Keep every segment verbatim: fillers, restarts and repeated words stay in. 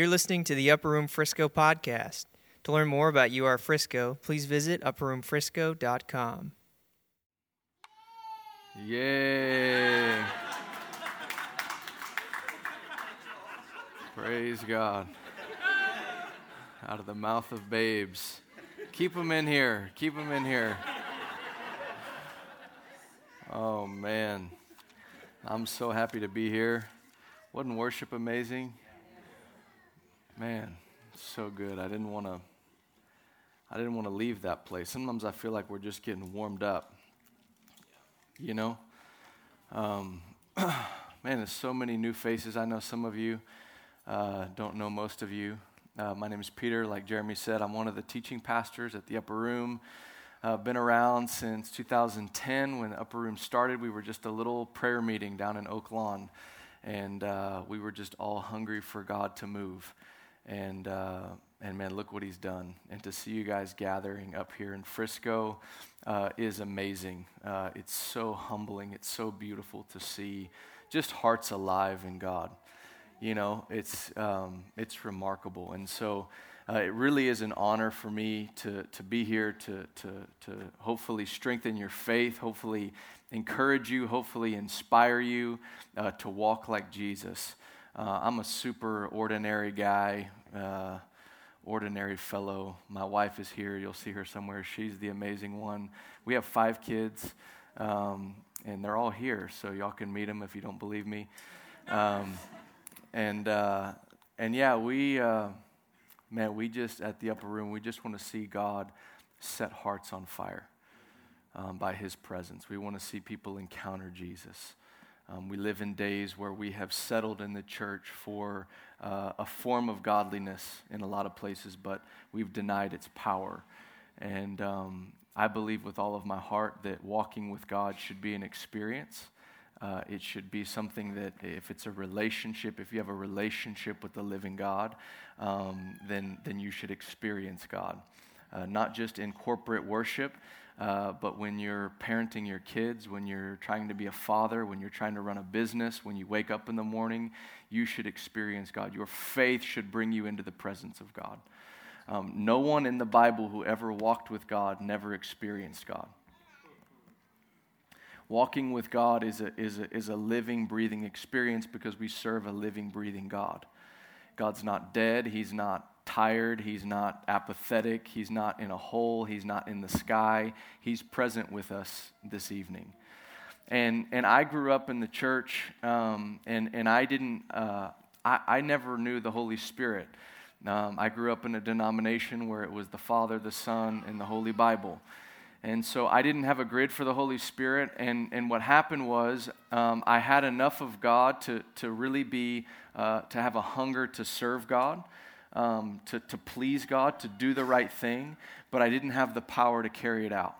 You're listening to the Upper Room Frisco podcast. To learn more about U R Frisco, please visit upper room frisco dot com. Yay! Praise God. Out of the mouth of babes. Keep them in here. Keep them in here. Oh, man. I'm so happy to be here. Wasn't worship amazing? Man, so good. I didn't want to I didn't want to leave that place. Sometimes I feel like we're just getting warmed up. You know? Um, man, there's so many new faces. I know some of you uh, don't know most of you. Uh, my name is Peter. Like Jeremy said, I'm one of the teaching pastors at the Upper Room. Uh, been around since two thousand ten when the Upper Room started. We were just a little prayer meeting down in Oak Lawn, and uh, we were just all hungry for God to move. And uh, and man, look what He's done. And to see you guys gathering up here in Frisco uh, is amazing. Uh, it's so humbling. It's so beautiful to see just hearts alive in God. You know, it's um, it's remarkable. And so uh, it really is an honor for me to to be here to to to hopefully strengthen your faith, hopefully encourage you, hopefully inspire you uh, to walk like Jesus. Uh, I'm a super ordinary guy, uh, ordinary fellow. My wife is here. You'll see her somewhere. She's the amazing one. We have five kids, um, and they're all here, so y'all can meet them if you don't believe me. Um And, uh, and yeah, we, uh, man, we just, at the Upper Room, we just want to see God set hearts on fire um, by His presence. We want to see people encounter Jesus. Um, we live in days where we have settled in the church for uh, a form of godliness in a lot of places, but we've denied its power. And um, I believe with all of my heart that walking with God should be an experience. Uh, it should be something that if it's a relationship, if you have a relationship with the living God, um, then then you should experience God. Uh, not just in corporate worship, uh, but when you're parenting your kids, when you're trying to be a father, when you're trying to run a business, when you wake up in the morning, you should experience God. Your faith should bring you into the presence of God. Um, no one in the Bible who ever walked with God never experienced God. Walking with God is a, is a, is a living, breathing experience because we serve a living, breathing God. God's not dead. He's not tired. He's not apathetic. He's not in a hole. He's not in the sky. He's present with us this evening. And and I grew up in the church, um, and, and I didn't, uh, I, I never knew the Holy Spirit. Um, I grew up in a denomination where it was the Father, the Son, and the Holy Bible. And so I didn't have a grid for the Holy Spirit, and, and what happened was um, I had enough of God to to really be, uh, to have a hunger to serve God, um, to, to please God, to do the right thing, but I didn't have the power to carry it out.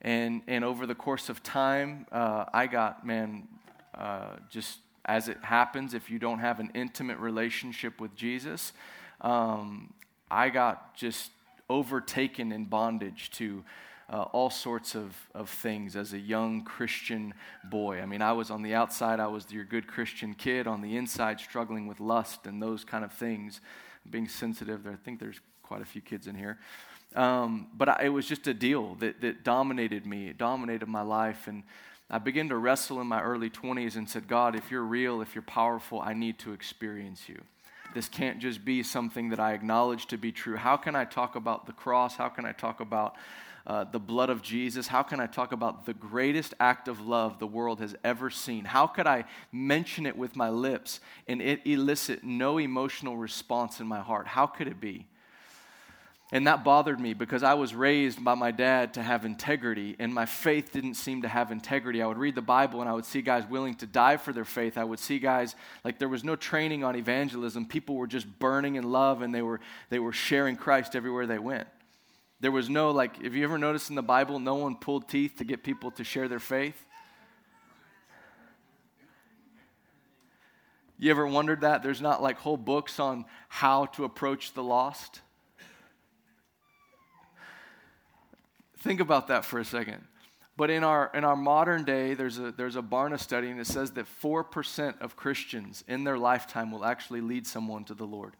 And and over the course of time, uh, I got, man, uh, just as it happens, if you don't have an intimate relationship with Jesus, um, I got just overtaken in bondage to Uh, all sorts of, of things as a young Christian boy. I mean, I was on the outside, I was your good Christian kid, on the inside struggling with lust and those kind of things, being sensitive. I think there's quite a few kids in here. Um, but I, it was just a deal that, that dominated me, it dominated my life. And I began to wrestle in my early twenties and said, God, if you're real, if you're powerful, I need to experience you. This can't just be something that I acknowledge to be true. How can I talk about the cross? How can I talk about Uh, the blood of Jesus? How can I talk about the greatest act of love the world has ever seen? How could I mention it with my lips and it elicit no emotional response in my heart? How could it be? And that bothered me because I was raised by my dad to have integrity, and my faith didn't seem to have integrity. I would read the Bible and I would see guys willing to die for their faith. I would see guys, like there was no training on evangelism. People were just burning in love, and they were they were sharing Christ everywhere they went. There was no, like, if you ever noticed in the Bible, no one pulled teeth to get people to share their faith. You ever wondered that? There's not like whole books on how to approach the lost. Think about that for a second. But in our in our modern day, there's a there's a Barna study, and it says that four percent of Christians in their lifetime will actually lead someone to the Lord.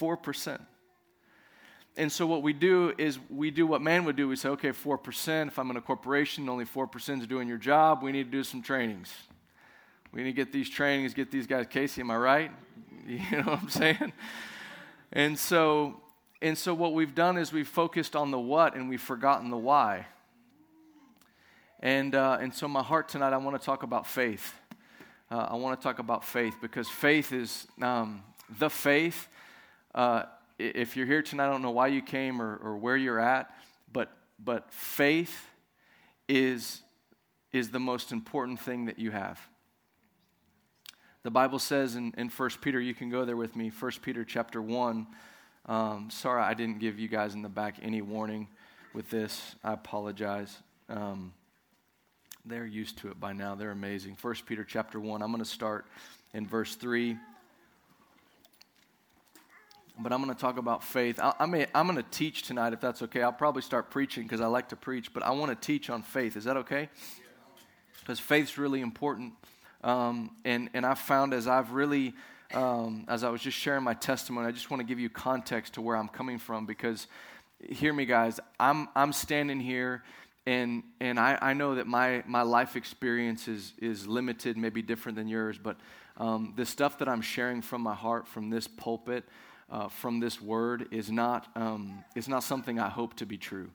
four percent. And so what we do is we do what man would do. We say, okay, four percent. If I'm in a corporation, only four percent is doing your job. We need to do some trainings. We need to get these trainings, get these guys. Casey, am I right? You know what I'm saying? And so, and so what we've done is we've focused on the what and we've forgotten the why. And uh, and so my heart tonight, I want to talk about faith. Uh, I want to talk about faith because faith is um, the faith. Uh, if you're here tonight, I don't know why you came or, or where you're at, but but faith is is the most important thing that you have. The Bible says in, in First Peter, you can go there with me, First Peter chapter one. Um, sorry, I didn't give you guys in the back any warning with this. I apologize. Um, they're used to it by now. They're amazing. First Peter chapter one, I'm going to start in verse three. But I'm going to talk about faith. I, I may, I'm going to teach tonight, if that's okay. I'll probably start preaching because I like to preach, but I want to teach on faith. Is that okay? Because faith's really important. Um, and, and I found as I've really, um, as I was just sharing my testimony, I just want to give you context to where I'm coming from because, hear me guys, I'm I'm standing here and and I, I know that my, my life experience is, is limited, maybe different than yours, but um, the stuff that I'm sharing from my heart, from this pulpit, uh, from this word is not um, it's not something I hope to be true.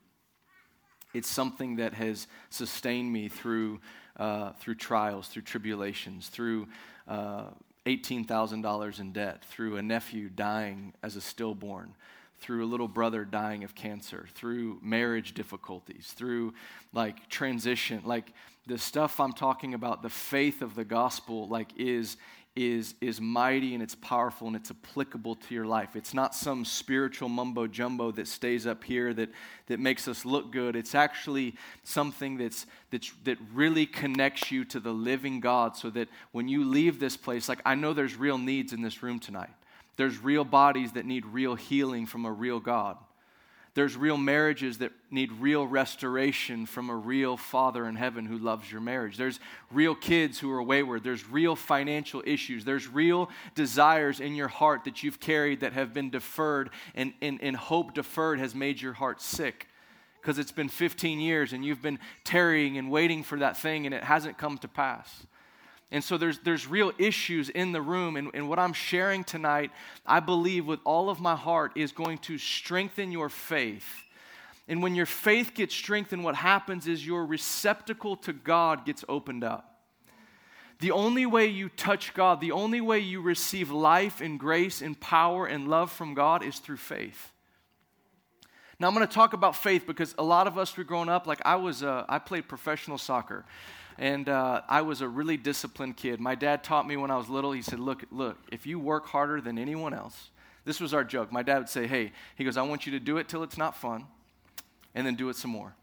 It's something that has sustained me through uh, through trials, through tribulations, through uh, eighteen thousand dollars in debt, through a nephew dying as a stillborn, through a little brother dying of cancer, through marriage difficulties, through like transition, like the stuff I'm talking about, the faith of the gospel, like is is is mighty and it's powerful and it's applicable to your life. It's not some spiritual mumbo jumbo that stays up here that that makes us look good. It's actually something that's that's that really connects you to the living God so that when you leave this place, like I know there's real needs in this room tonight. There's real bodies that need real healing from a real God. There's real marriages that need real restoration from a real Father in heaven who loves your marriage. There's real kids who are wayward. There's real financial issues. There's real desires in your heart that you've carried that have been deferred, and, and, and hope deferred has made your heart sick because it's been fifteen years and you've been tarrying and waiting for that thing and it hasn't come to pass. And so there's there's real issues in the room, and, and what I'm sharing tonight, I believe with all of my heart, is going to strengthen your faith. And when your faith gets strengthened, what happens is your receptacle to God gets opened up. The only way you touch God, the only way you receive life and grace and power and love from God is through faith. Now I'm going to talk about faith because a lot of us were growing up, like I was, uh, I played professional soccer. And uh, I was a really disciplined kid. My dad taught me when I was little, he said, look, look, if you work harder than anyone else, this was our joke. My dad would say, hey, he goes, I want you to do it till it's not fun and then do it some more.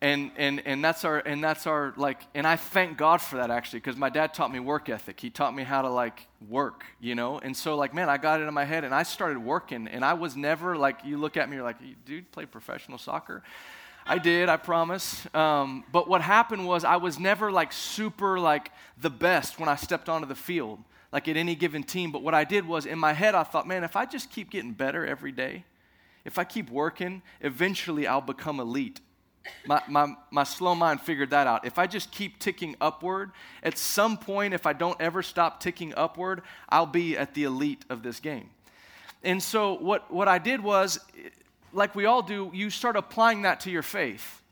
And and and that's our, and that's our, like, and I thank God for that actually, because my dad taught me work ethic. He taught me how to like work, you know? And so like, man, I got it in my head and I started working and I was never like, you look at me, you're like, dude, play professional soccer? I did, I promise. Um, but what happened was I was never like super like the best when I stepped onto the field, like at any given team. But what I did was in my head I thought, man, if I just keep getting better every day, if I keep working, eventually I'll become elite. My, my, my slow mind figured that out. If I just keep ticking upward, at some point if I don't ever stop ticking upward, I'll be at the elite of this game. And so what, what I did was, like we all do, you start applying that to your faith.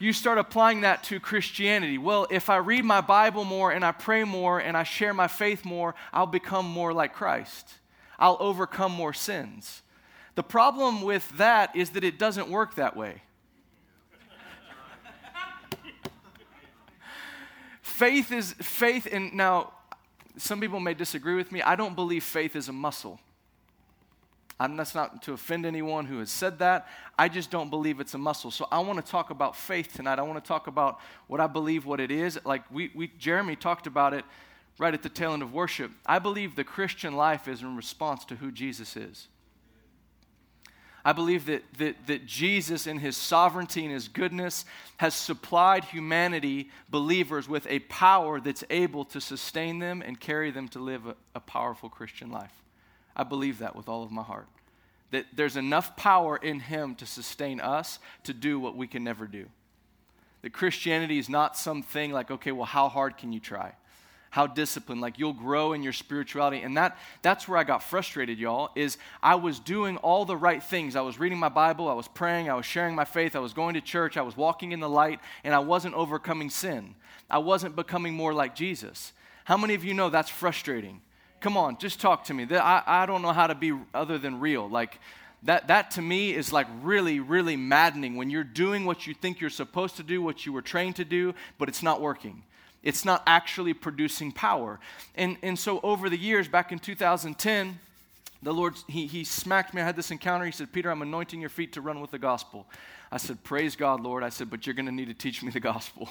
You start applying that to Christianity. Well, if I read my Bible more and I pray more and I share my faith more, I'll become more like Christ. I'll overcome more sins. The problem with that is that it doesn't work that way. Faith is faith, and now some people may disagree with me. I don't believe faith is a muscle. I'm, that's not to offend anyone who has said that. I just don't believe it's a muscle. So I want to talk about faith tonight. I want to talk about what I believe, what it is. Like we, we, Jeremy talked about it right at the tail end of worship. I believe the Christian life is in response to who Jesus is. I believe that, that, that Jesus in his sovereignty and his goodness has supplied humanity, believers, with a power that's able to sustain them and carry them to live a, a powerful Christian life. I believe that with all of my heart. That there's enough power in him to sustain us to do what we can never do. That Christianity is not something like, okay, well, how hard can you try? How disciplined, like you'll grow in your spirituality. And that that's where I got frustrated, y'all, is I was doing all the right things. I was reading my Bible, I was praying, I was sharing my faith, I was going to church, I was walking in the light, and I wasn't overcoming sin. I wasn't becoming more like Jesus. How many of you know that's frustrating? Come on, just talk to me. I, I don't know how to be other than real. Like that, that to me is like really, really maddening when you're doing what you think you're supposed to do, what you were trained to do, but it's not working. It's not actually producing power. And and so over the years, back in two thousand ten, the Lord, he, he smacked me. I had this encounter. He said, Peter, I'm anointing your feet to run with the gospel. I said, praise God, Lord. I said, but you're going to need to teach me the gospel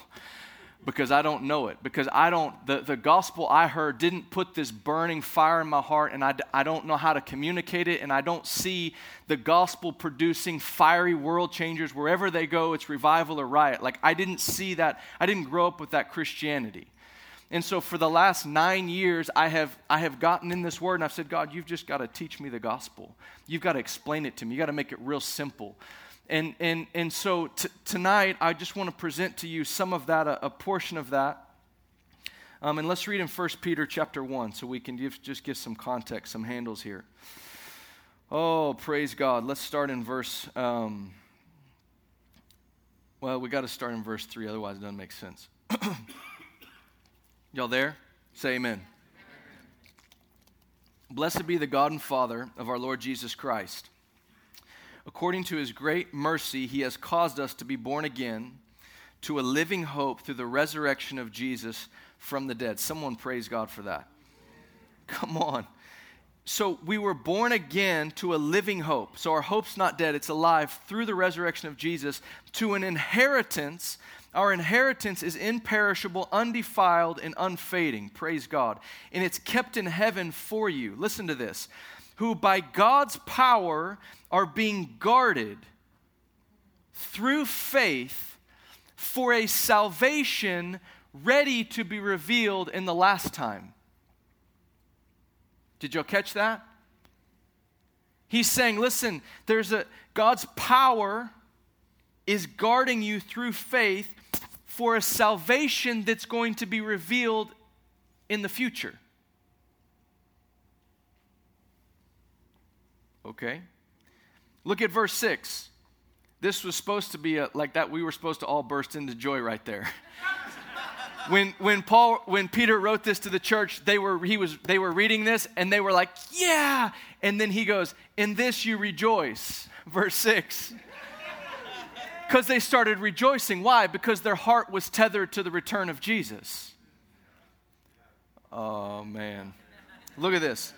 because I don't know it. Because I don't, the, the gospel I heard didn't put this burning fire in my heart, and I, I don't know how to communicate it, and I don't see the gospel producing fiery world changers. Wherever they go, it's revival or riot. Like I didn't see that. I didn't grow up with that Christianity. And so for the last nine years, I have I have gotten in this word, and I've said, God, you've just got to teach me the gospel. You've got to explain it to me. You've got to make it real simple. And and and so t- tonight, I just want to present to you some of that, a, a portion of that. Um, and let's read in First Peter chapter one so we can give, just give some context, some handles here. Oh, praise God. Let's start in verse, um, well, we got to start in verse three, otherwise it doesn't make sense. Y'all there? Say amen. Amen. Blessed be the God and Father of our Lord Jesus Christ. According to his great mercy, he has caused us to be born again to a living hope through the resurrection of Jesus from the dead. Someone praise God for that. Come on. So we were born again to a living hope. So our hope's not dead, it's alive through the resurrection of Jesus to an inheritance. Our inheritance is imperishable, undefiled, and unfading. Praise God. And it's kept in heaven for you. Listen to this. Who by God's power are being guarded through faith for a salvation ready to be revealed in the last time. Did y'all catch that? He's saying, listen, there's a God's power is guarding you through faith for a salvation that's going to be revealed in the future. Okay. Look at verse six. This was supposed to be a, like that. We were supposed to all burst into joy right there. When when Paul when Peter wrote this to the church, they were he was they were reading this and they were like, yeah. And then he goes, in this you rejoice, verse six. Because they started rejoicing. Why? Because their heart was tethered to the return of Jesus. Oh man. Look at this.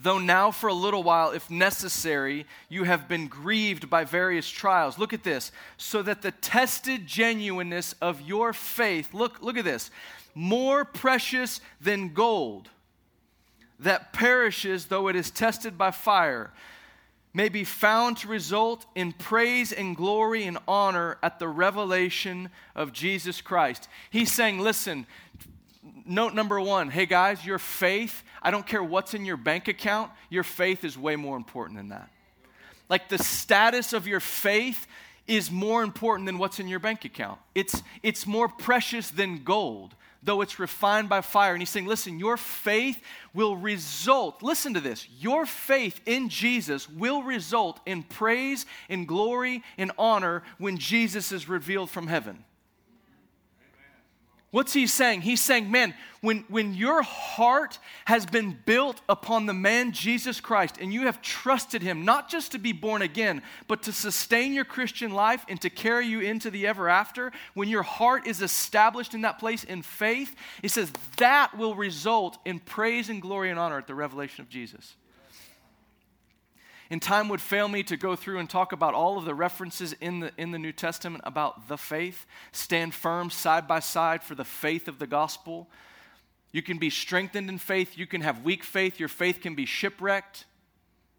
Though now for a little while, if necessary, you have been grieved by various trials. Look at this. So that the tested genuineness of your faith, look, look at this, more precious than gold that perishes though it is tested by fire, may be found to result in praise and glory and honor at the revelation of Jesus Christ. He's saying, listen, note number one, hey guys, your faith, I don't care what's in your bank account, your faith is way more important than that. Like the status of your faith is more important than what's in your bank account. It's it's more precious than gold, though it's refined by fire. And he's saying, listen, your faith will result, listen to this, your faith in Jesus will result in praise and glory and honor when Jesus is revealed from heaven. What's he saying? He's saying, man, when, when your heart has been built upon the man Jesus Christ and you have trusted him, not just to be born again, but to sustain your Christian life and to carry you into the ever after, when your heart is established in that place in faith, he says that will result in praise and glory and honor at the revelation of Jesus. And time would fail me to go through and talk about all of the references in the in the New Testament about the faith. Stand firm side by side for the faith of the gospel. You can be strengthened in faith. You can have weak faith. Your faith can be shipwrecked.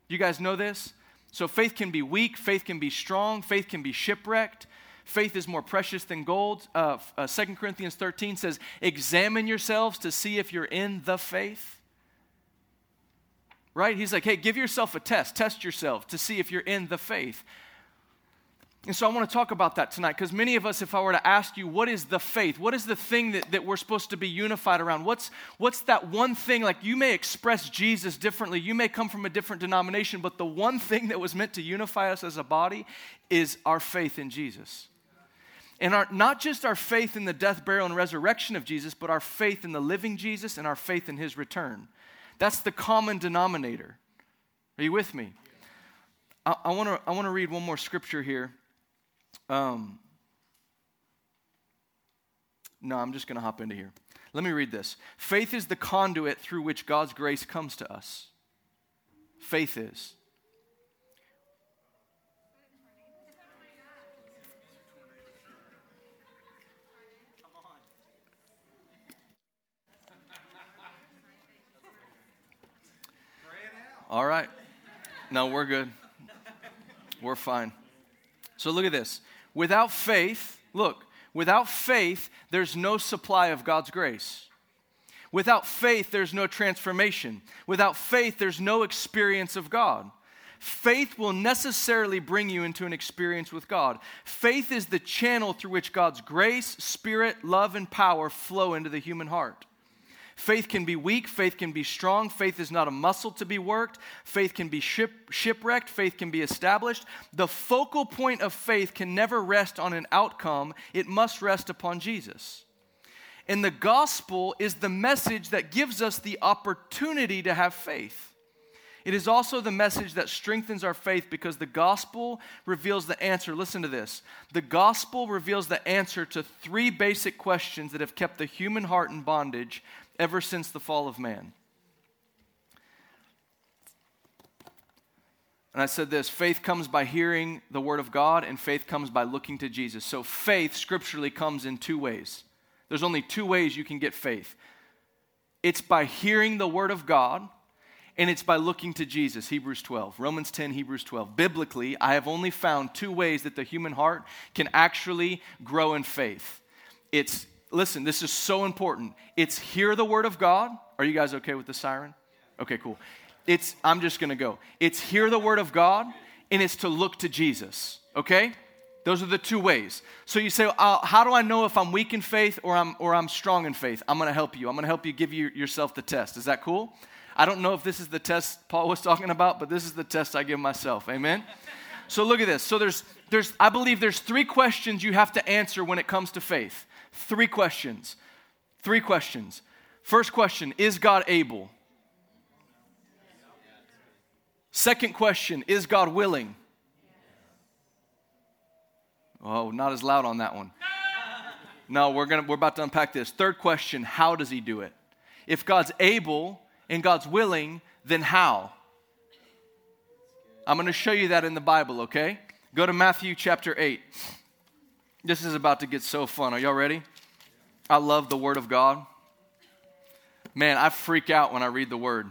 You guys know this? So faith can be weak, faith can be strong, faith can be shipwrecked. Faith is more precious than gold. Uh, uh, Second Corinthians thirteen says, examine yourselves to see if you're in the faith. Right? He's like, hey, give yourself a test. Test yourself to see if you're in the faith. And so I want to talk about that tonight, because many of us, if I were to ask you, what is the faith? What is the thing that, that we're supposed to be unified around? What's, what's that one thing? Like, you may express Jesus differently. You may come from a different denomination, but the one thing that was meant to unify us as a body is our faith in Jesus. And our, not just our faith in the death, burial, and resurrection of Jesus, but our faith in the living Jesus and our faith in his return. That's the common denominator. Are you with me? I, I want to I want to read one more scripture here. Um, no, I'm just going to hop into here. Let me read this. Faith is the conduit through which God's grace comes to us. Faith is. All right. No, we're good. We're fine. So look at this. Without faith, look, without faith, there's no supply of God's grace. Without faith, there's no transformation. Without faith, there's no experience of God. Faith will necessarily bring you into an experience with God. Faith is the channel through which God's grace, spirit, love, and power flow into the human heart. Faith can be weak. Faith can be strong. Faith is not a muscle to be worked. Faith can be ship, shipwrecked. Faith can be established. The focal point of faith can never rest on an outcome. It must rest upon Jesus. And the gospel is the message that gives us the opportunity to have faith. It is also the message that strengthens our faith, because the gospel reveals the answer. Listen to this. The gospel reveals the answer to three basic questions that have kept the human heart in bondage ever since the fall of man. And I said this, faith comes by hearing the word of God, and faith comes by looking to Jesus. So faith scripturally comes in two ways. There's only two ways you can get faith. It's by hearing the word of God, and it's by looking to Jesus, Hebrews twelve, Romans ten, Hebrews twelve. Biblically, I have only found two ways that the human heart can actually grow in faith. It's, listen, this is so important. It's hear the word of God. Are you guys okay with the siren? Okay, cool. It's, I'm just going to go. It's hear the word of God, and it's to look to Jesus, okay? Those are the two ways. So you say, well, how do I know if I'm weak in faith or I'm or I'm strong in faith? I'm going to help you. I'm going to help you give you, yourself the test. Is that cool? I don't know if this is the test Paul was talking about, but this is the test I give myself. Amen? So look at this. So there's, there's, I believe there's three questions you have to answer when it comes to faith. Three questions. Three questions. First question, is God able? Second question, is God willing? Oh, not as loud on that one. No, we're gonna we're about to unpack this. Third question, how does he do it? If God's able and God's willing, then how? I'm going to show you that in the Bible, okay? Go to Matthew chapter eight. This is about to get so fun. Are y'all ready? I love the Word of God. Man, I freak out when I read the Word.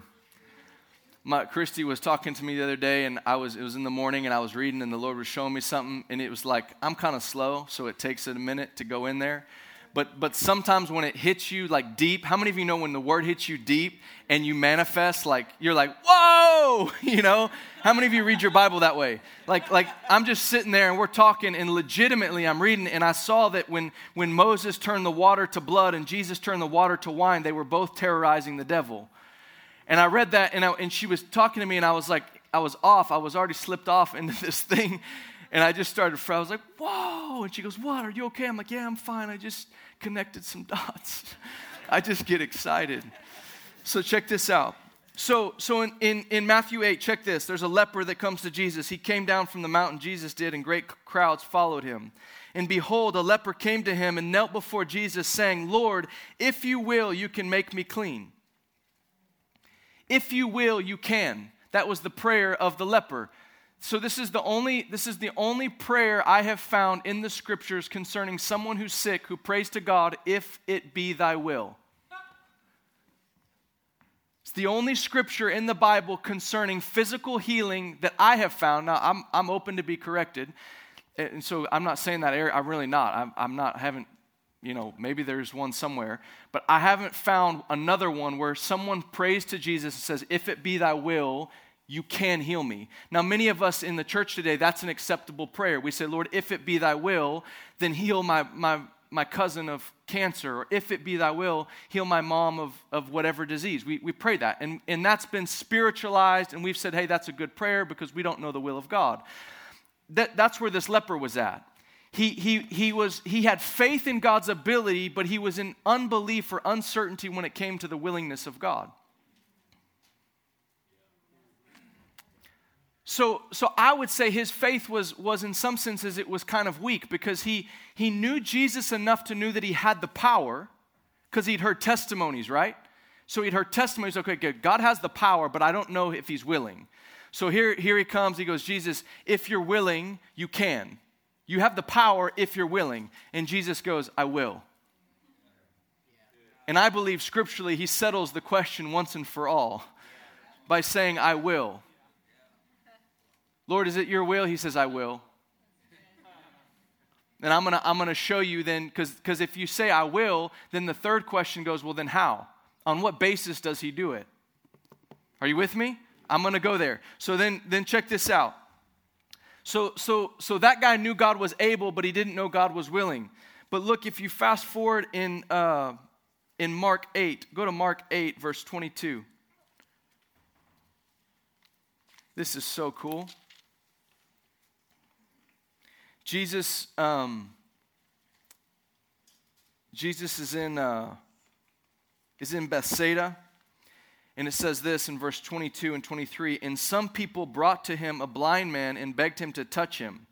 My, Christy was talking to me the other day, and I was it was in the morning, and I was reading, and the Lord was showing me something, and it was like, I'm kind of slow, so it takes it a minute to go in there. But but sometimes when it hits you like deep, how many of you know when the word hits you deep and you manifest, like you're like, whoa, you know? How many of you read your Bible that way? Like like I'm just sitting there and we're talking, and legitimately I'm reading, and I saw that when, when Moses turned the water to blood and Jesus turned the water to wine, they were both terrorizing the devil. And I read that, and I, and she was talking to me, and I was like, I was off, I was already slipped off into this thing. And I just started, I was like, whoa. And she goes, what, are you okay? I'm like, yeah, I'm fine. I just connected some dots. I just get excited. So check this out. So so in, in, in Matthew eight, check this. There's a leper that comes to Jesus. He came down from the mountain, Jesus did, and great crowds followed him. And behold, a leper came to him and knelt before Jesus, saying, Lord, if you will, you can make me clean. If you will, you can. That was the prayer of the leper. So this is the only this is the only prayer I have found in the scriptures concerning someone who's sick who prays to God, if it be thy will. It's the only scripture in the Bible concerning physical healing that I have found. Now, I'm I'm open to be corrected, and so I'm not saying that I'm really not. I'm, I'm not haven't, you know, maybe there's one somewhere, but I haven't found another one where someone prays to Jesus and says, "If it be thy will, you can heal me." Now, many of us in the church today, that's an acceptable prayer. We say, "Lord, if it be thy will, then heal my my my cousin of cancer," or "if it be thy will, heal my mom of, of whatever disease." We we pray that, and, and that's been spiritualized, and we've said, "Hey, that's a good prayer," because we don't know the will of God. That that's where this leper was at. He he he was he had faith in God's ability, but he was in unbelief or uncertainty when it came to the willingness of God. So so I would say his faith was, was in some senses it was kind of weak, because he, he knew Jesus enough to know that he had the power, because he'd heard testimonies, right? So he'd heard testimonies, okay, good. God has the power, but I don't know if he's willing. So here, here he comes, he goes, "Jesus, if you're willing, you can. You have the power if you're willing." And Jesus goes, "I will." And I believe scripturally he settles the question once and for all by saying, "I will." "Lord, is it your will?" He says, "I will." And I'm gonna I'm gonna show you then, because because if you say "I will," then the third question goes, well, then how? On what basis does he do it? Are you with me? I'm gonna go there. So then then check this out. So so so that guy knew God was able, but he didn't know God was willing. But look, if you fast forward in uh, in Mark eight, go to Mark eight, verse twenty-two. This is so cool. Jesus, um, Jesus is in uh, is in Bethsaida, and it says this in verse twenty-two and twenty-three. "And some people brought to him a blind man and begged him to touch him.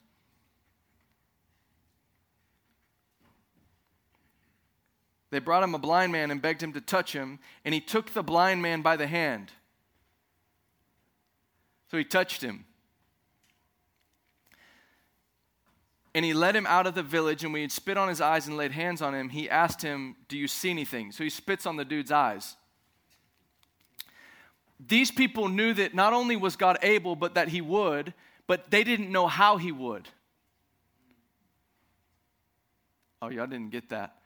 They brought him a blind man and begged him to touch him, and he took the blind man by the hand. So he touched him. And he led him out of the village, and when he had spit on his eyes and laid hands on him, he asked him, 'Do you see anything?'" So he spits on the dude's eyes. These people knew that not only was God able, but that he would, but they didn't know how he would. Oh, y'all didn't get that.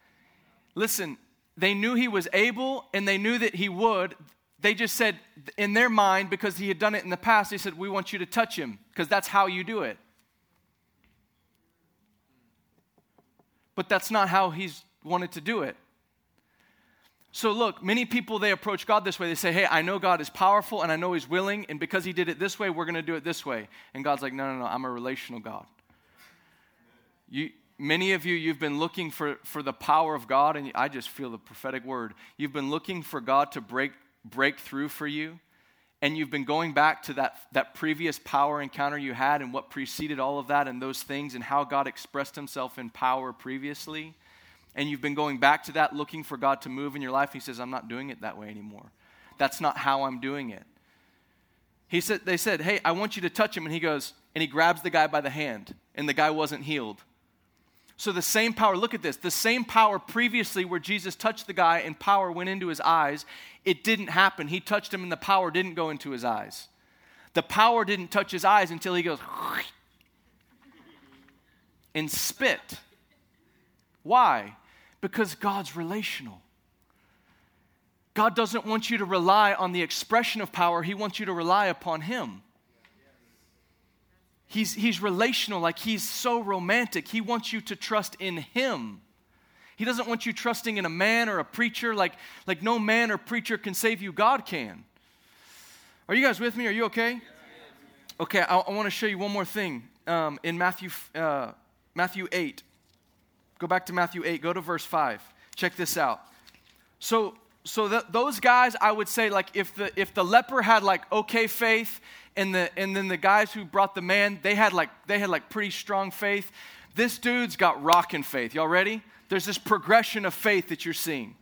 Listen, they knew he was able, and they knew that he would. They just said, in their mind, because he had done it in the past, they said, "We want you to touch him, because that's how you do it." But that's not how he's wanted to do it. So look, many people, they approach God this way. They say, "Hey, I know God is powerful, and I know he's willing, and because he did it this way, we're going to do it this way." And God's like, "No, no, no, I'm a relational God." You, many of you, you've been looking for, for the power of God, and I just feel the prophetic word. You've been looking for God to break, break through for you, and you've been going back to that, that previous power encounter you had and what preceded all of that and those things and how God expressed himself in power previously. And you've been going back to that, looking for God to move in your life. He says, "I'm not doing it that way anymore. That's not how I'm doing it." He said, they said, "Hey, I want you to touch him." And he goes, and he grabs the guy by the hand, and the guy wasn't healed. So the same power, look at this, the same power previously where Jesus touched the guy and power went into his eyes, it didn't happen. He touched him and the power didn't go into his eyes. The power didn't touch his eyes until he goes and spit. Why? Because God's relational. God doesn't want you to rely on the expression of power. He wants you to rely upon him. He's, he's relational, like he's so romantic. He wants you to trust in him. He doesn't want you trusting in a man or a preacher, like, like no man or preacher can save you. God can. Are you guys with me? Are you okay? Okay, I, I want to show you one more thing um, in Matthew uh, Matthew eight. Go back to Matthew eight. Go to verse five. Check this out. So... So th- those guys, I would say, like if the if the leper had like okay faith, and the and then the guys who brought the man, they had like they had like pretty strong faith. This dude's got rockin' faith. Y'all ready? There's this progression of faith that you're seeing,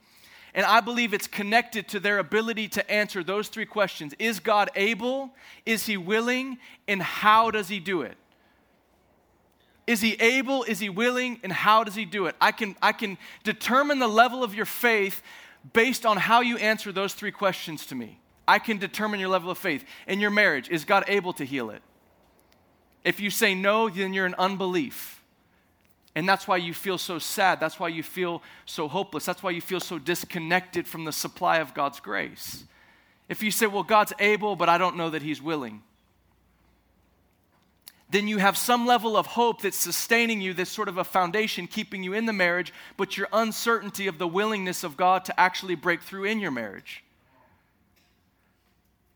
and I believe it's connected to their ability to answer those three questions: Is God able? Is he willing? And how does he do it? Is he able? Is he willing? And how does he do it? I can I can determine the level of your faith based on how you answer those three questions to me. I can determine your level of faith. In your marriage, is God able to heal it? If you say no, then you're in unbelief. And that's why you feel so sad. That's why you feel so hopeless. That's why you feel so disconnected from the supply of God's grace. If you say, well, God's able, but I don't know that he's willing, then you have some level of hope that's sustaining you, that's sort of a foundation keeping you in the marriage, but your uncertainty of the willingness of God to actually break through in your marriage.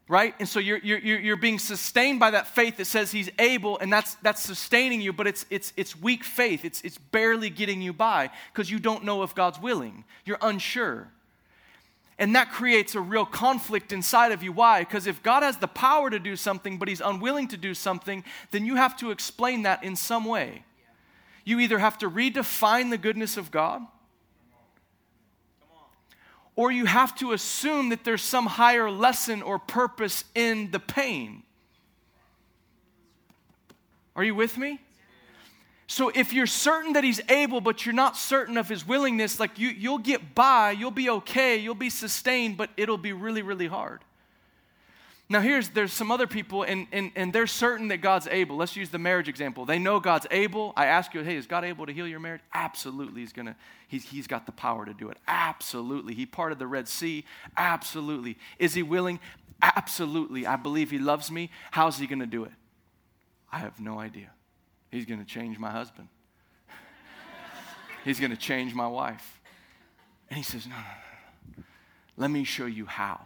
Right? And so you're, you're, you're being sustained by that faith that says he's able, and that's, that's sustaining you, but it's, it's, it's weak faith. It's, it's barely getting you by because you don't know if God's willing. You're unsure. And that creates a real conflict inside of you. Why? Because if God has the power to do something, but he's unwilling to do something, then you have to explain that in some way. You either have to redefine the goodness of God, or you have to assume that there's some higher lesson or purpose in the pain. Are you with me? So if you're certain that he's able, but you're not certain of his willingness, like you, you'll get by, you'll be okay, you'll be sustained, but it'll be really, really hard. Now here's, there's some other people, and, and, and they're certain that God's able. Let's use the marriage example. They know God's able. I ask you, hey, is God able to heal your marriage? Absolutely, he's gonna, he's, he's got the power to do it. Absolutely, he parted the Red Sea. Absolutely. Is he willing? Absolutely. I believe he loves me. How's he gonna do it? I have no idea. He's gonna change my husband. He's gonna change my wife. And he says, no, no, no, no. Let me show you how.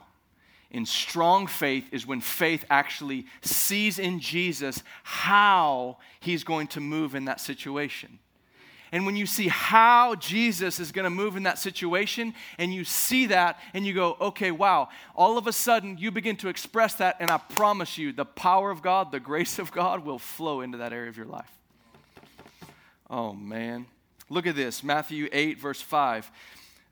And strong faith is when faith actually sees in Jesus how he's going to move in that situation. And when you see how Jesus is going to move in that situation, and you see that, and you go, okay, wow, all of a sudden you begin to express that, and I promise you, the power of God, the grace of God will flow into that area of your life. Oh, man. Look at this, Matthew eight, verse five.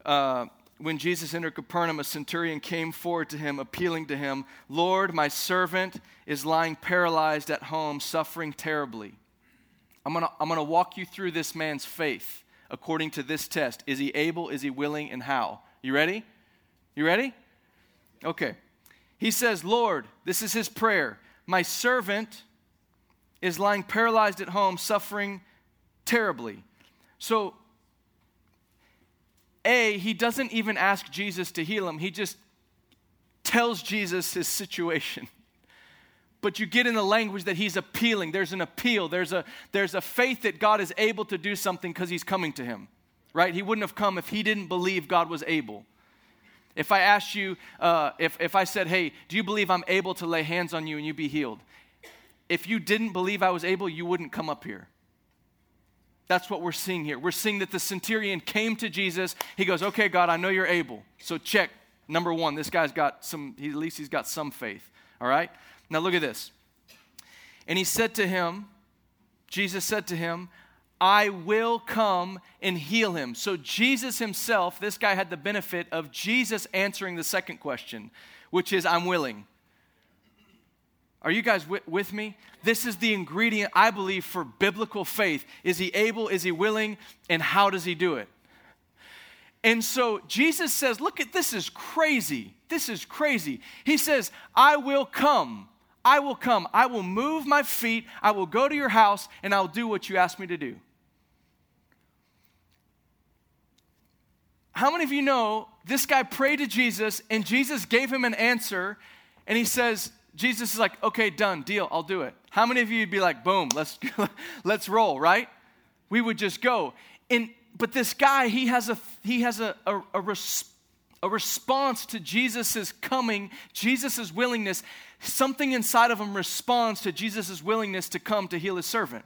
Uh, When Jesus entered Capernaum, a centurion came forward to him, appealing to him, Lord, my servant is lying paralyzed at home, suffering terribly. I'm going to I'm going to walk you through this man's faith according to this test. Is he able? Is he willing? And how? You ready? You ready? Okay. He says, Lord, this is his prayer. My servant is lying paralyzed at home, suffering terribly. So, A, he doesn't even ask Jesus to heal him. He just tells Jesus his situation. But you get in the language that he's appealing. There's an appeal. There's a, there's a faith that God is able to do something because he's coming to him, right? He wouldn't have come if he didn't believe God was able. If I asked you, uh, if, if I said, hey, do you believe I'm able to lay hands on you and you be healed? If you didn't believe I was able, you wouldn't come up here. That's what we're seeing here. We're seeing that the centurion came to Jesus. He goes, okay, God, I know you're able. So check, number one, this guy's got some, he, at least he's got some faith, all right? Now look at this. And he said to him, Jesus said to him, I will come and heal him. So Jesus himself, this guy had the benefit of Jesus answering the second question, which is, I'm willing. Are you guys w- with me? This is the ingredient, I believe, for biblical faith. Is he able? Is he willing? And how does he do it? And so Jesus says, look at this is crazy. This is crazy. He says, I will come. I will come. I will move my feet. I will go to your house, and I'll do what you asked me to do. How many of you know this guy prayed to Jesus, and Jesus gave him an answer, and he says, Jesus is like, okay, done, deal, I'll do it. How many of you would be like, boom, let's let's roll, right? We would just go. And but this guy, he has a he has a a, a, res, a response to Jesus' coming, Jesus' willingness. Something inside of him responds to Jesus' willingness to come to heal his servant.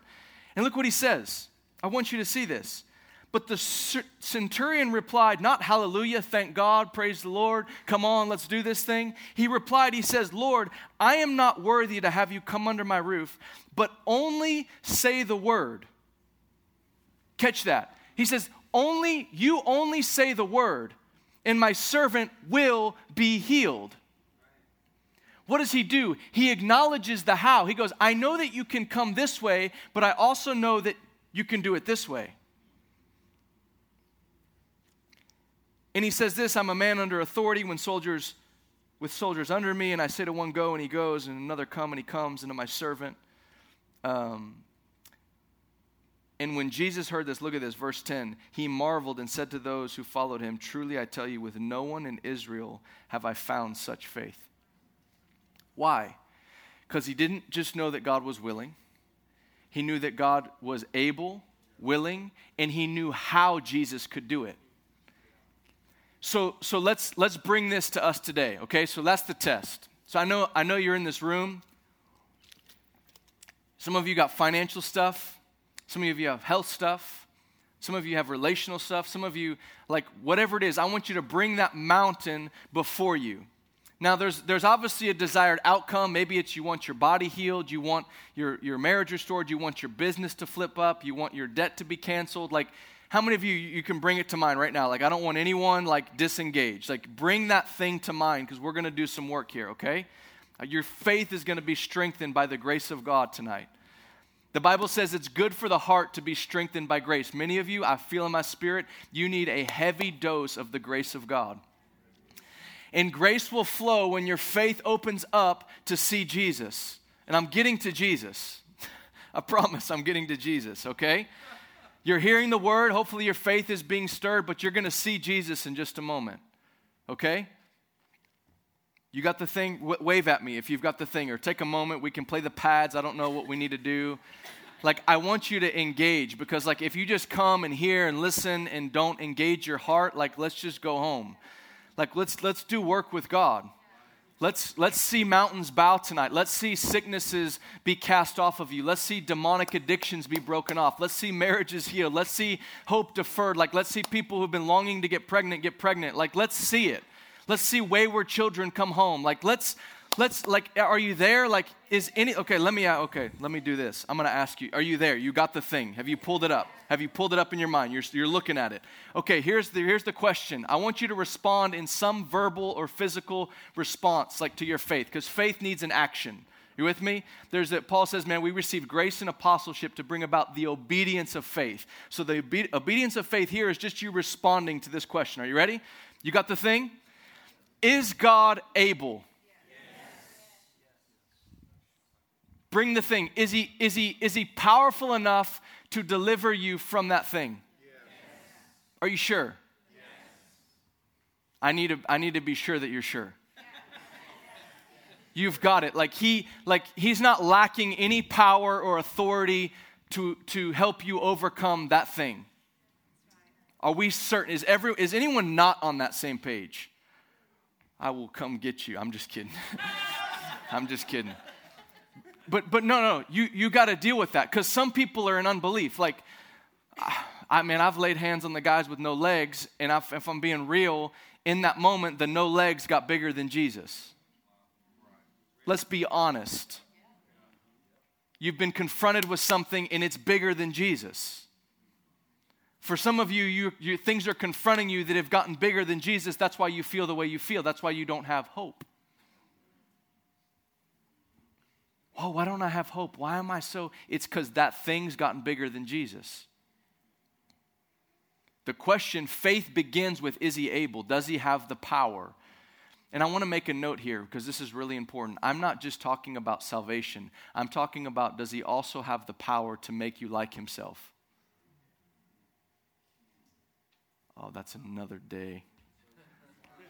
And look what he says. I want you to see this. But the centurion replied, not hallelujah, thank God, praise the Lord, come on, let's do this thing. He replied, he says, Lord, I am not worthy to have you come under my roof, but only say the word. Catch that. He says, only, you only say the word, and my servant will be healed. What does he do? He acknowledges the how. He goes, I know that you can come this way, but I also know that you can do it this way. And he says this, I'm a man under authority. When soldiers with soldiers under me, and I say to one, go, and he goes, and another, come, and he comes, and to my servant. Um, and when Jesus heard this, look at this, verse ten, he marveled and said to those who followed him, truly I tell you, with no one in Israel have I found such faith. Why? Because he didn't just know that God was willing. He knew that God was able, willing, and he knew how Jesus could do it. So so let's let's bring this to us today, okay? So that's the test. So I know I know you're in this room. Some of you got financial stuff. Some of you have health stuff. Some of you have relational stuff. Some of you, like, whatever it is, I want you to bring that mountain before you. Now, there's there's obviously a desired outcome. Maybe it's you want your body healed, you want your, your marriage restored, you want your business to flip up, you want your debt to be canceled. Like, how many of you, you can bring it to mind right now? Like, I don't want anyone, like, disengaged. Like, bring that thing to mind, because we're going to do some work here, okay? Your faith is going to be strengthened by the grace of God tonight. The Bible says it's good for the heart to be strengthened by grace. Many of you, I feel in my spirit, you need a heavy dose of the grace of God. And grace will flow when your faith opens up to see Jesus. And I'm getting to Jesus. I promise I'm getting to Jesus, okay? You're hearing the word. Hopefully your faith is being stirred, but you're going to see Jesus in just a moment, okay? You got the thing? W- wave at me if you've got the thing, or take a moment. We can play the pads. I don't know what we need to do. Like, I want you to engage, because, like, if you just come and hear and listen and don't engage your heart, like, let's just go home. Like, let's let's do work with God. Let's let's see mountains bow tonight. Let's see sicknesses be cast off of you. Let's see demonic addictions be broken off. Let's see marriages healed. Let's see hope deferred. Like, let's see people who've been longing to get pregnant get pregnant. Like, let's see it. Let's see wayward children come home. Like, let's let's like, are you there? Like, is any okay? Let me okay. Let me do this. I'm gonna ask you. Are you there? You got the thing. Have you pulled it up? Have you pulled it up in your mind? You're, you're looking at it. Okay, here's the, here's the question. I want you to respond in some verbal or physical response, like, to your faith, because faith needs an action. You with me? There's that Paul says, man, we received grace and apostleship to bring about the obedience of faith. So the obe- obedience of faith here is just you responding to this question. Are you ready? You got the thing? Is God able? Bring the thing. Is he is he is he powerful enough to deliver you from that thing? Yes. Are you sure? Yes. I need to I need to be sure that you're sure. You've got it. Like he like he's not lacking any power or authority to to help you overcome that thing. Are we certain? Is every is anyone not on that same page? I will come get you. I'm just kidding. I'm just kidding. But but no, no, you, you got to deal with that, because some people are in unbelief. Like, I mean, I've laid hands on the guys with no legs, and I've, if I'm being real, in that moment, the no legs got bigger than Jesus. Let's be honest. You've been confronted with something, and it's bigger than Jesus. For some of you, you, you things are confronting you that have gotten bigger than Jesus. That's why you feel the way you feel. That's why you don't have hope. Oh, why don't I have hope? Why am I so? It's because that thing's gotten bigger than Jesus. The question, faith begins with, is he able? Does he have the power? And I want to make a note here, because this is really important. I'm not just talking about salvation. I'm talking about, does he also have the power to make you like himself? Oh, that's another day.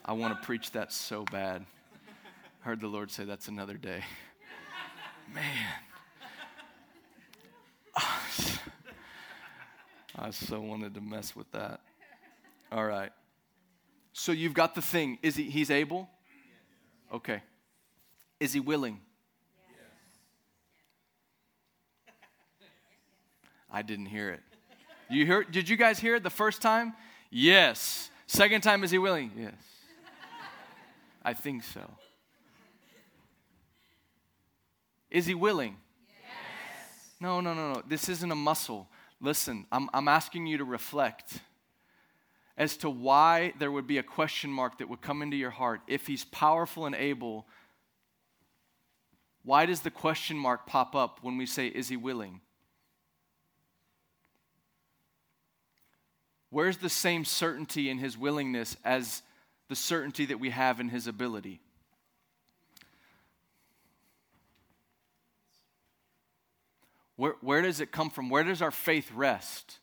I want to preach that so bad. I heard the Lord say, that's another day. Man, I so wanted to mess with that. All right. So you've got the thing. Is he? He's able? Okay. Is he willing? Yes. I didn't hear it. You hear? Did you guys hear it the first time? Yes. Second time, is he willing? Yes. I think so. Is he willing? Yes. No, no, no, no. This isn't a muscle. Listen, I'm I'm asking you to reflect as to why there would be a question mark that would come into your heart. If he's powerful and able, why does the question mark pop up when we say, is he willing? Where's the same certainty in his willingness as the certainty that we have in his ability? Where, where does it come from? Where does our faith rest?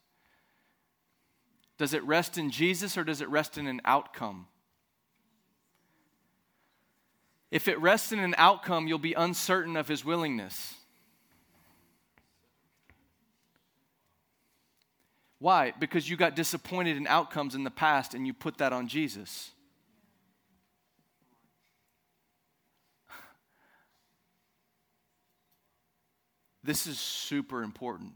Does it rest in Jesus or does it rest in an outcome? If it rests in an outcome, you'll be uncertain of his willingness. Why? Because you got disappointed in outcomes in the past and you put that on Jesus. This is super important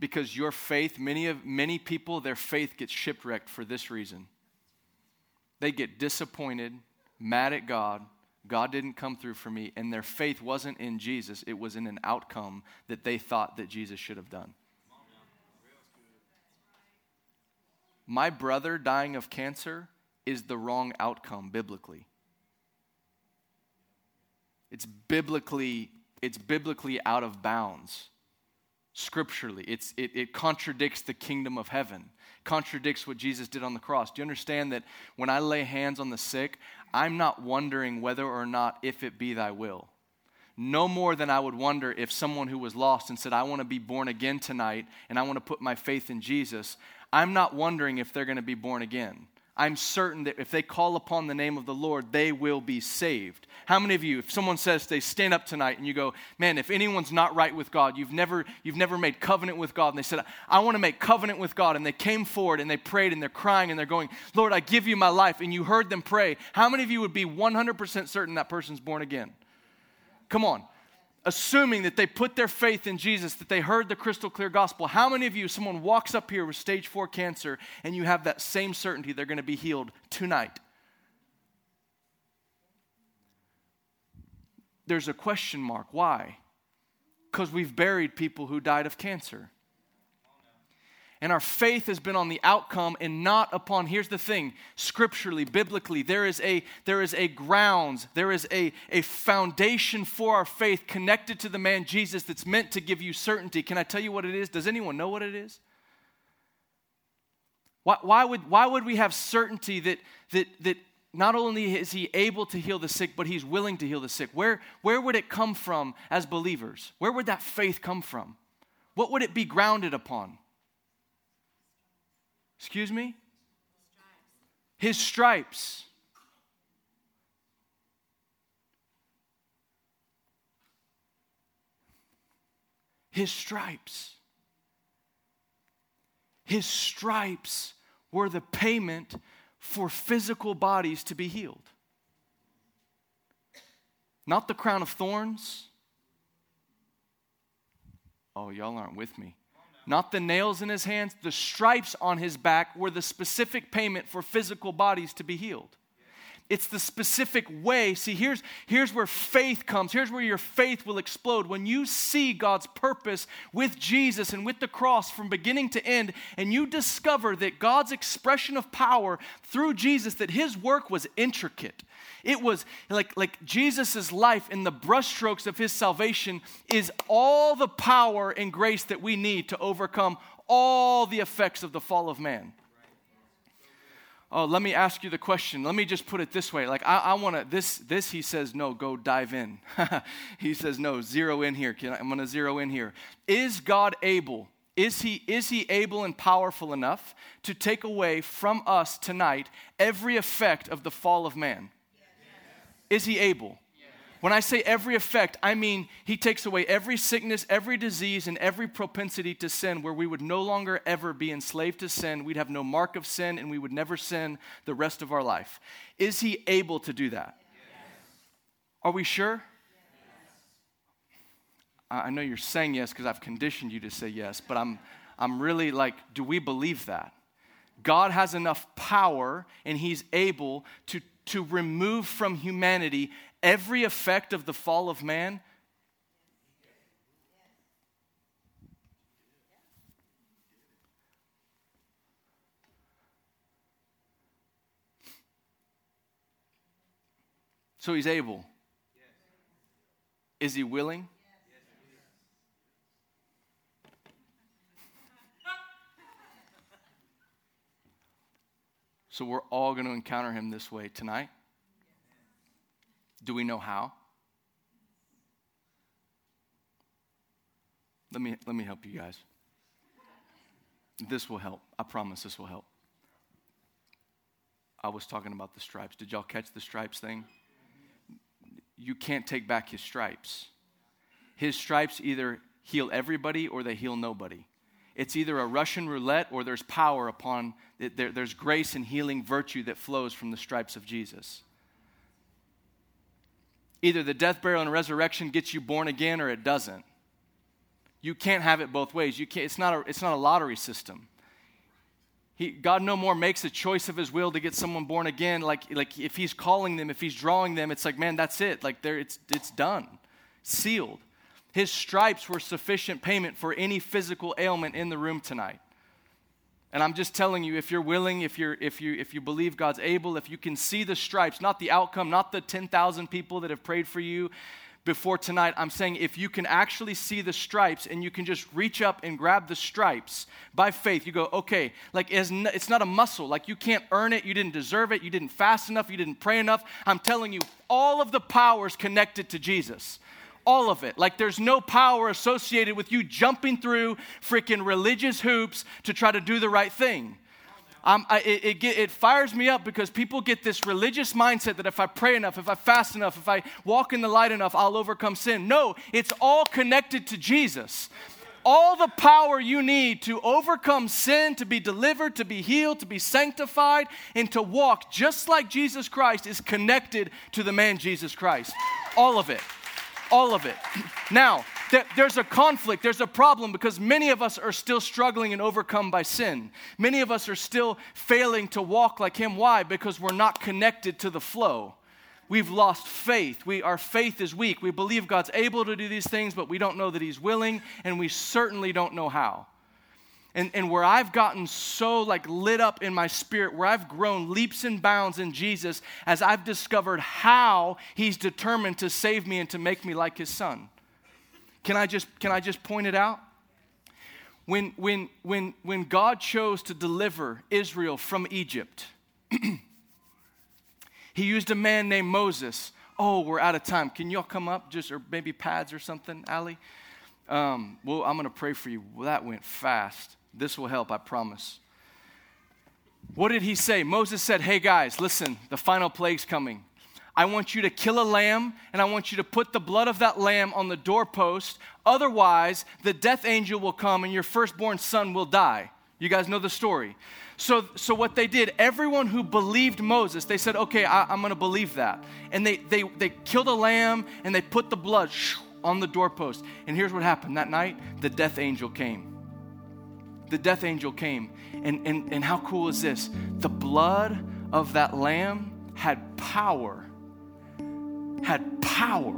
because your faith, many of many people, their faith gets shipwrecked for this reason. They get disappointed, mad at God. God didn't come through for me, and their faith wasn't in Jesus. It was in an outcome that they thought that Jesus should have done. My brother dying of cancer is the wrong outcome biblically. It's biblically, it's biblically out of bounds. Scripturally, it's, it, it contradicts the kingdom of heaven, contradicts what Jesus did on the cross. Do you understand that when I lay hands on the sick, I'm not wondering whether or not if it be thy will? No more than I would wonder if someone who was lost and said, I want to be born again tonight and I want to put my faith in Jesus, I'm not wondering if they're going to be born again. I'm certain that if they call upon the name of the Lord, they will be saved. How many of you, if someone says they stand up tonight and you go, man, if anyone's not right with God, you've never you've never made covenant with God, and they said, I want to make covenant with God, and they came forward and they prayed and they're crying and they're going, Lord, I give you my life, and you heard them pray, how many of you would be one hundred percent certain that person's born again? Come on. Assuming that they put their faith in Jesus, that they heard the crystal clear gospel. How many of you, someone walks up here with stage four cancer and you have that same certainty they're going to be healed tonight? There's a question mark. Why? Because we've buried people who died of cancer. And our faith has been on the outcome and not upon, here's the thing, scripturally, biblically, there is a there is a grounds, there is a, a foundation for our faith connected to the man Jesus that's meant to give you certainty. Can I tell you what it is? Does anyone know what it is? Why, why would why would we have certainty that that that not only is he able to heal the sick, but he's willing to heal the sick? Where where would it come from as believers? Where would that faith come from? What would it be grounded upon? Excuse me? His stripes. His stripes. His stripes. His stripes were the payment for physical bodies to be healed. Not the crown of thorns. Oh, y'all aren't with me. Not the nails in his hands, the stripes on his back were the specific payment for physical bodies to be healed. It's the specific way. See, here's, here's where faith comes. Here's where your faith will explode. When you see God's purpose with Jesus and with the cross from beginning to end, and you discover that God's expression of power through Jesus, that his work was intricate. It was like, like Jesus' life in the brushstrokes of his salvation is all the power and grace that we need to overcome all the effects of the fall of man. Oh, let me ask you the question. Let me just put it this way. Like, I, I want to, this, this, he says, no, go dive in. He says, no, zero in here. Can I, I'm going to zero in here. Is God able? Is he, is he able and powerful enough to take away from us tonight every effect of the fall of man? Yes. Is he able? Yes. When I say every effect, I mean he takes away every sickness, every disease, and every propensity to sin, where we would no longer ever be enslaved to sin. We'd have no mark of sin, and we would never sin the rest of our life. Is he able to do that? Yes. Are we sure? I know you're saying yes because I've conditioned you to say yes, but I'm I'm really like, do we believe that? God has enough power and he's able to, to remove from humanity every effect of the fall of man? So he's able. Is he willing? So we're all going to encounter him this way tonight. Do we know how? Let me, let me help you guys. This will help. I promise this will help. I was talking about the stripes. Did y'all catch the stripes thing? You can't take back his stripes. His stripes either heal everybody or they heal nobody. It's either a Russian roulette or there's power upon, there, there's grace and healing virtue that flows from the stripes of Jesus. Either the death, burial, and resurrection gets you born again or it doesn't. You can't have it both ways. You can't, it's not a, it's not a lottery system. He, God no more makes a choice of his will to get someone born again. Like, like if he's calling them, if he's drawing them, it's like, man, that's it. Like there, it's it's done, sealed. His stripes were sufficient payment for any physical ailment in the room tonight. And I'm just telling you, if you're willing, if you're if you if you believe God's able, if you can see the stripes, not the outcome, not the ten thousand people that have prayed for you before tonight, I'm saying if you can actually see the stripes and you can just reach up and grab the stripes by faith, you go, okay, like it's not a muscle, like you can't earn it, you didn't deserve it, you didn't fast enough, you didn't pray enough. I'm telling you, all of the power's connected to Jesus. All of it. Like there's no power associated with you jumping through freaking religious hoops to try to do the right thing. Um, I, it, it, get, it fires me up because people get this religious mindset that if I pray enough, if I fast enough, if I walk in the light enough, I'll overcome sin. No, it's all connected to Jesus. All the power you need to overcome sin, to be delivered, to be healed, to be sanctified, and to walk just like Jesus Christ is connected to the man Jesus Christ. All of it. All of it. Now, th- there's a conflict, there's a problem because many of us are still struggling and overcome by sin. Many of us are still failing to walk like him. Why? Because we're not connected to the flow. We've lost faith. We, our faith is weak. We believe God's able to do these things, but we don't know that he's willing, and we certainly don't know how. And, and where I've gotten so like lit up in my spirit, where I've grown leaps and bounds in Jesus as I've discovered how he's determined to save me and to make me like his son. Can I just, can I just point it out? When, when, when, when God chose to deliver Israel from Egypt, he used a man named Moses. Oh, we're out of time. Can y'all come up just, or maybe pads or something, Allie? Um, well, I'm going to pray for you. Well, that went fast. This will help, I promise. What did he say? Moses said, hey guys, listen, the final plague's coming. I want you to kill a lamb, and I want you to put the blood of that lamb on the doorpost. Otherwise, the death angel will come, and your firstborn son will die. You guys know the story. So so what they did, everyone who believed Moses, they said, okay, I, I'm going to believe that. And they, they, they killed a lamb, and they put the blood on the doorpost. And here's what happened. That night, the death angel came. The death angel came. And, and, and how cool is this? The blood of that lamb had power, had power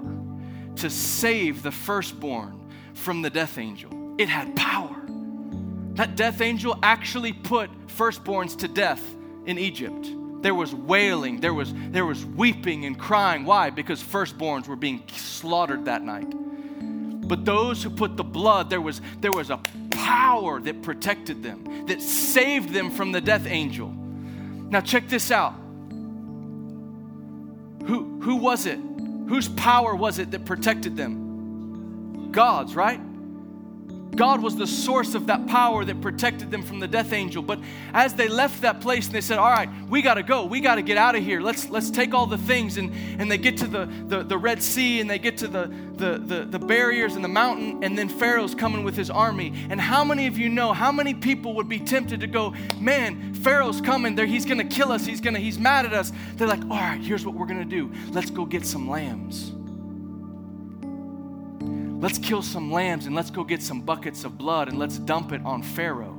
to save the firstborn from the death angel. It had power. That death angel actually put firstborns to death in Egypt. There was wailing, there was there was weeping and crying. Why? Because firstborns were being slaughtered that night. But those who put the blood, there was there was a power that protected them, that saved them from the death angel. Now check this out. Who who was it? Whose power was it that protected them? God's, right? God was the source of that power that protected them from the death angel. But as they left that place and they said, all right, we got to go. We got to get out of here. Let's let's take all the things. And, and they get to the, the, the Red Sea and they get to the, the, the, the barriers and the mountain. And then Pharaoh's coming with his army. And how many of you know, how many people would be tempted to go, man, Pharaoh's coming there. He's going to kill us. He's going to, he's mad at us. They're like, all right, here's what we're going to do. Let's go get some lambs. Let's kill some lambs and let's go get some buckets of blood and let's dump it on Pharaoh.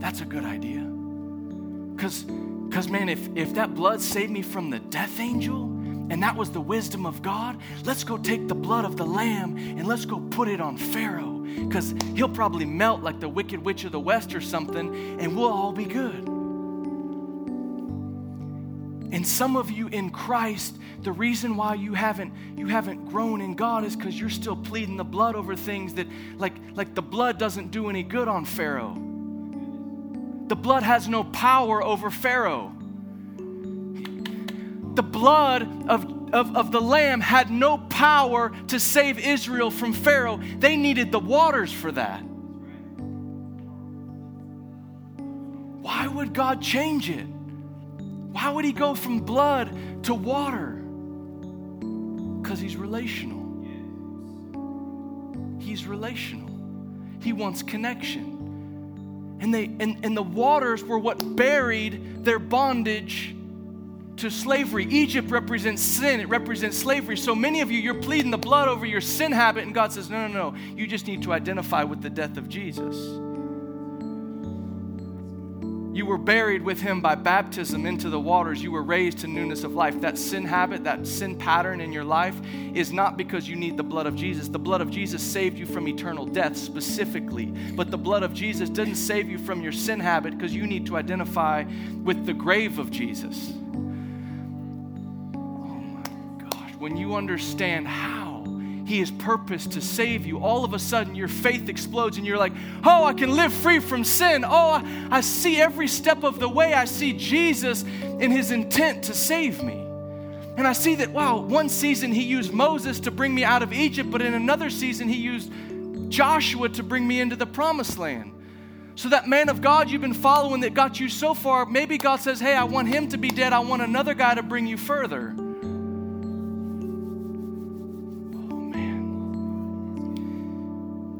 That's a good idea. Because, because man, if, if that blood saved me from the death angel and that was the wisdom of God, let's go take the blood of the lamb and let's go put it on Pharaoh because he'll probably melt like the Wicked Witch of the West or something and we'll all be good. And some of you in Christ, the reason why you haven't you haven't grown in God is because you're still pleading the blood over things that like, like the blood doesn't do any good on Pharaoh. The blood has no power over Pharaoh. The blood of of, of the lamb had no power to save Israel from Pharaoh. They needed the waters for that. Why would God change it? Why would he go from blood to water? Because he's relational. He's relational. He wants connection. And they and, and the waters were what buried their bondage to slavery. Egypt represents sin. It represents slavery. So many of you, you're pleading the blood over your sin habit, and God says, no, no, no. You just need to identify with the death of Jesus. You were buried with him by baptism into the waters. You were raised to newness of life. That sin habit, that sin pattern in your life is not because you need the blood of Jesus. The blood of Jesus saved you from eternal death specifically. But the blood of Jesus doesn't save you from your sin habit because you need to identify with the grave of Jesus. Oh my gosh. When you understand how he is purposed to save you, all of a sudden your faith explodes and you're like, oh, I can live free from sin. Oh, I, I see every step of the way. I see Jesus in his intent to save me. And I see that, wow, one season he used Moses to bring me out of Egypt, but in another season he used Joshua to bring me into the promised land. So that man of God you've been following that got you so far, maybe God says, hey, I want him to be dead. I want another guy to bring you further.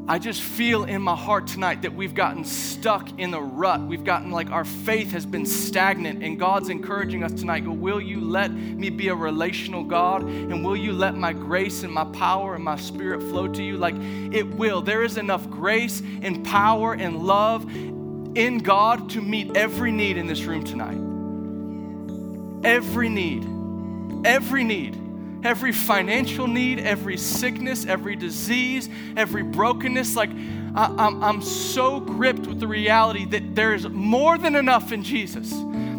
I just feel in my heart tonight that we've gotten stuck in a rut. We've gotten like our faith has been stagnant, and God's encouraging us tonight. Will you let me be a relational God? And will you let my grace and my power and my spirit flow to you? Like it will. There is enough grace and power and love in God to meet every need in this room tonight. Every need. Every need. Every financial need, every sickness, every disease, every brokenness. Like I, I'm, I'm so gripped with the reality that there is more than enough in Jesus.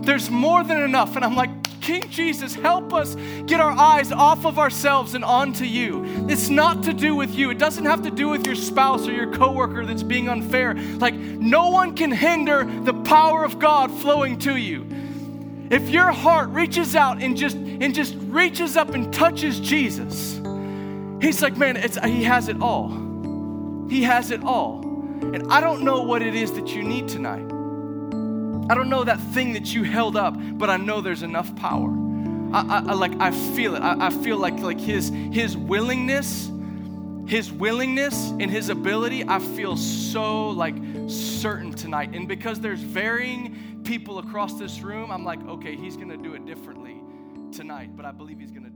There's more than enough. And I'm like, King Jesus, help us get our eyes off of ourselves and onto you. It's not to do with you. It doesn't have to do with your spouse or your coworker that's being unfair. Like no one can hinder the power of God flowing to you. If your heart reaches out and just and just reaches up and touches Jesus, he's like, man, it's, he has it all. He has it all. And I don't know what it is that you need tonight. I don't know that thing that you held up, but I know there's enough power. I, I, I like I feel it. I, I feel like like his his willingness, his willingness and his ability. I feel so like certain tonight. And because there's varying people across this room, I'm like, okay, he's going to do it differently tonight, but I believe he's going to